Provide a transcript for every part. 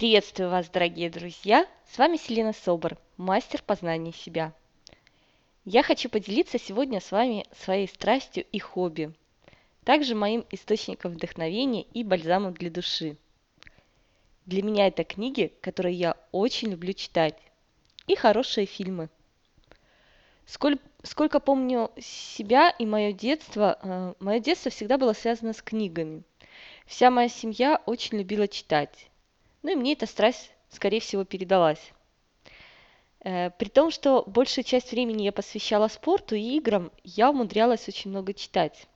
Приветствую вас, дорогие друзья! С вами Селена Собор, мастер познания себя. Я хочу поделиться сегодня с вами своей страстью и хобби, также моим источником вдохновения и бальзамом для души. Для меня это книги, которые я очень люблю читать, и хорошие фильмы. Сколько помню себя и мое детство всегда было связано с книгами. Вся моя семья очень любила читать. Ну и мне эта страсть, скорее всего, передалась. При том, что большую часть времени я посвящала спорту и играм, я умудрялась очень много читать.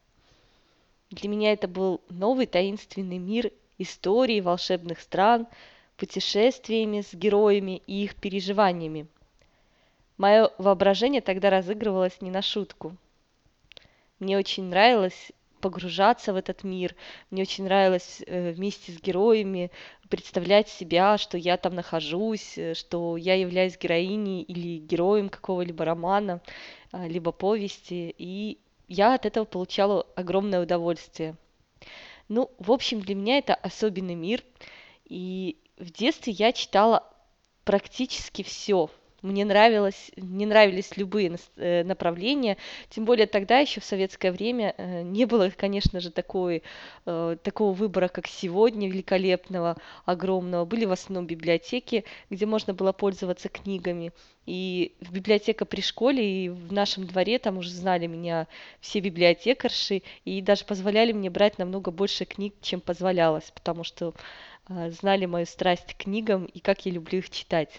Для меня это был новый таинственный мир истории волшебных стран, путешествиями с героями и их переживаниями. Мое воображение тогда разыгрывалось не на шутку. Мне очень нравилось погружаться в этот мир. Мне очень нравилось вместе с героями представлять себя, что я там нахожусь, что я являюсь героиней или героем какого-либо романа, либо повести, и я от этого получала огромное удовольствие. Ну, в общем, для меня это особенный мир, и в детстве я читала практически все. Мне нравились любые направления, тем более тогда еще в советское время не было, конечно же, такого выбора, как сегодня, великолепного, огромного. Были в основном библиотеки, где можно было пользоваться книгами. И в библиотека при школе, и в нашем дворе, там уже знали меня все библиотекарши, и даже позволяли мне брать намного больше книг, чем позволялось, потому что знали мою страсть к книгам и как я люблю их читать.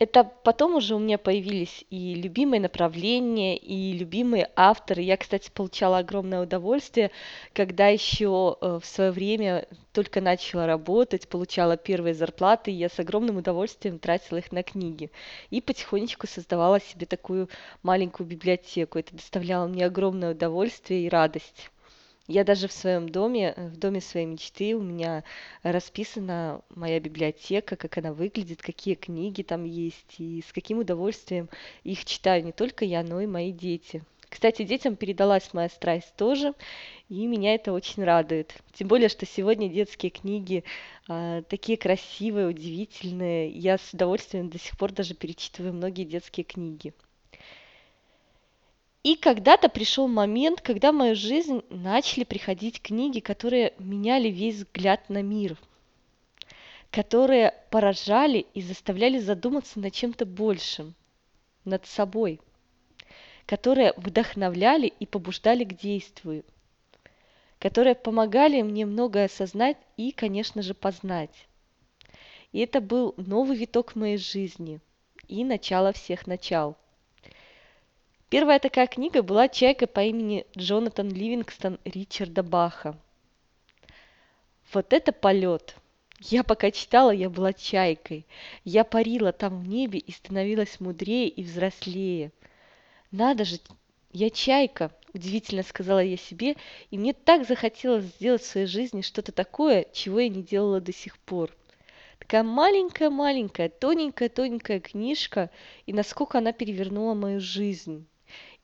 Это потом уже у меня появились и любимые направления, и любимые авторы. Я, кстати, получала огромное удовольствие, когда еще в свое время только начала работать, получала первые зарплаты, и я с огромным удовольствием тратила их на книги. И потихонечку создавала себе такую маленькую библиотеку. Это доставляло мне огромное удовольствие и радость. Я даже в своем доме, в доме своей мечты, у меня расписана моя библиотека, как она выглядит, какие книги там есть, и с каким удовольствием их читаю не только я, но и мои дети. Кстати, детям передалась моя страсть тоже, и меня это очень радует. Тем более, что сегодня детские книги такие красивые, удивительные. Я с удовольствием до сих пор даже перечитываю многие детские книги. И когда-то пришел момент, когда в мою жизнь начали приходить книги, которые меняли весь взгляд на мир, которые поражали и заставляли задуматься над чем-то большим, над собой, которые вдохновляли и побуждали к действию, которые помогали мне многое осознать и, конечно же, познать. И это был новый виток моей жизни и начало всех начал. Первая такая книга была «Чайка» по имени Джонатан Ливингстон Ричарда Баха. Вот это полет! Я пока читала, я была чайкой. Я парила там в небе и становилась мудрее и взрослее. Надо же, я чайка, удивительно сказала я себе, и мне так захотелось сделать в своей жизни что-то такое, чего я не делала до сих пор. Такая маленькая-маленькая, тоненькая-тоненькая книжка, и насколько она перевернула мою жизнь.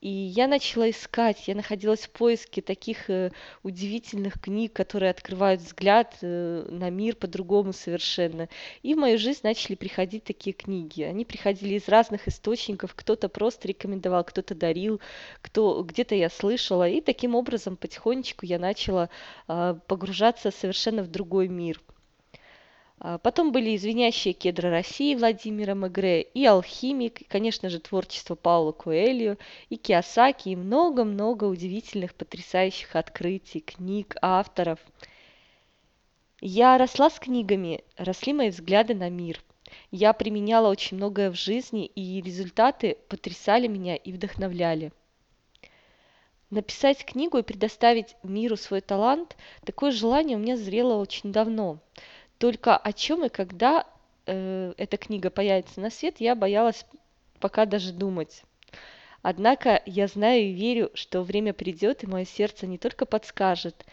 И я начала искать, я находилась в поиске таких удивительных книг, которые открывают взгляд на мир по-другому совершенно. И в мою жизнь начали приходить такие книги. Они приходили из разных источников, кто-то просто рекомендовал, кто-то дарил, где-то я слышала. И таким образом потихонечку я начала погружаться совершенно в другой мир. Потом были «Звенящие кедры России» Владимира Мегре, и «Алхимик», и, конечно же, творчество Пауло Коэльо, и Киосаки, и много-много удивительных, потрясающих открытий, книг, авторов. Я росла с книгами, росли мои взгляды на мир. Я применяла очень многое в жизни, и результаты потрясали меня и вдохновляли. Написать книгу и предоставить миру свой талант – такое желание у меня зрело очень давно. Только о чем и когда эта книга появится на свет, я боялась пока даже думать. Однако я знаю и верю, что время придет, и мое сердце не только подскажет,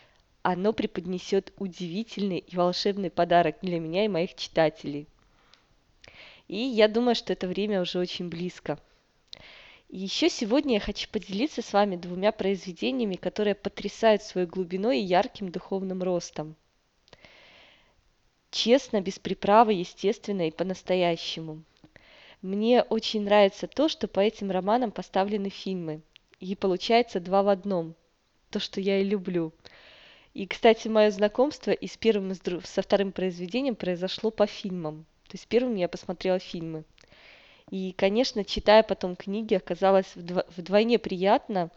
оно преподнесет удивительный и волшебный подарок для меня и моих читателей. И я думаю, что это время уже очень близко. И еще сегодня я хочу поделиться с вами двумя произведениями, которые потрясают своей глубиной и ярким духовным ростом. честно, без приправы, естественно и по-настоящему. Мне очень нравится то, что по этим романам поставлены фильмы. И получается 2 в 1. То, что я и люблю. И, кстати, мое знакомство и с первым, и со вторым произведением произошло по фильмам. То есть первым я посмотрела фильмы. И, конечно, читая потом книги, оказалось вдвойне приятно,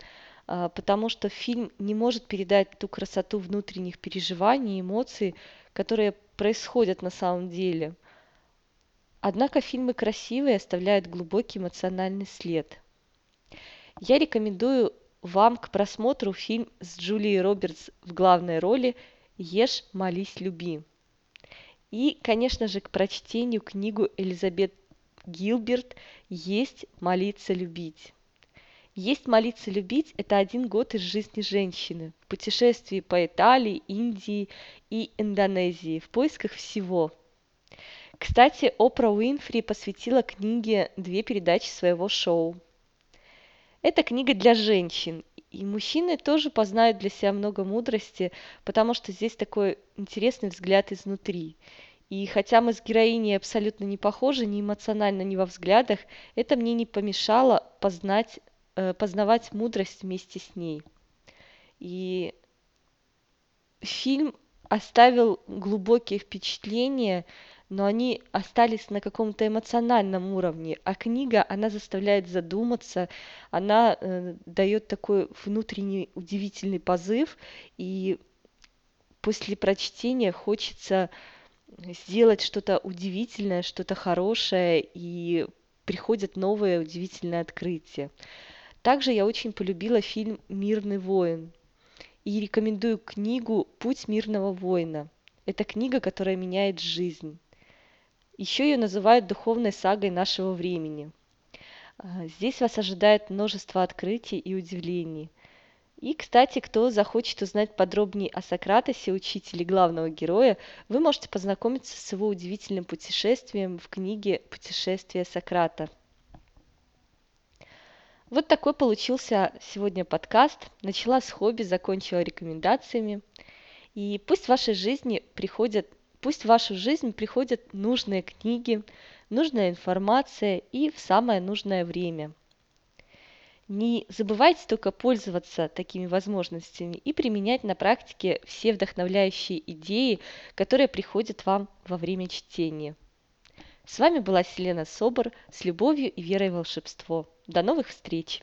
потому что фильм не может передать ту красоту внутренних переживаний, эмоций, которые происходят на самом деле. Однако фильмы красивые, оставляют глубокий эмоциональный след. Я рекомендую вам к просмотру фильм с Джулией Робертс в главной роли «Ешь, молись, люби». И, конечно же, к прочтению книгу Элизабет Гилберт «Есть, молиться, любить». «Есть, молиться, любить» – это 1 год из жизни женщины в путешествии по Италии, Индии и Индонезии в поисках всего. Кстати, Опра Уинфри посвятила книге 2 передачи своего шоу. Это книга для женщин, и мужчины тоже познают для себя много мудрости, потому что здесь такой интересный взгляд изнутри. И хотя мы с героиней абсолютно не похожи, ни эмоционально, ни во взглядах, это мне не помешало познавать мудрость вместе с ней. И фильм оставил глубокие впечатления, но они остались на каком-то эмоциональном уровне, а книга, она заставляет задуматься, она дает такой внутренний удивительный позыв, и после прочтения хочется сделать что-то удивительное, что-то хорошее, и приходят новые удивительные открытия. Также я очень полюбила фильм «Мирный воин» и рекомендую книгу «Путь мирного воина». Это книга, которая меняет жизнь. Еще ее называют духовной сагой нашего времени. Здесь вас ожидает множество открытий и удивлений. И, кстати, кто захочет узнать подробнее о Сократесе, учителе главного героя, вы можете познакомиться с его удивительным путешествием в книге «Путешествие Сократа». Вот такой получился сегодня подкаст. Начала с хобби, закончила рекомендациями. И пусть в вашу жизнь приходят нужные книги, нужная информация и в самое нужное время. Не забывайте только пользоваться такими возможностями и применять на практике все вдохновляющие идеи, которые приходят вам во время чтения. С вами была Селена Собор. С любовью и верой в волшебство. До новых встреч!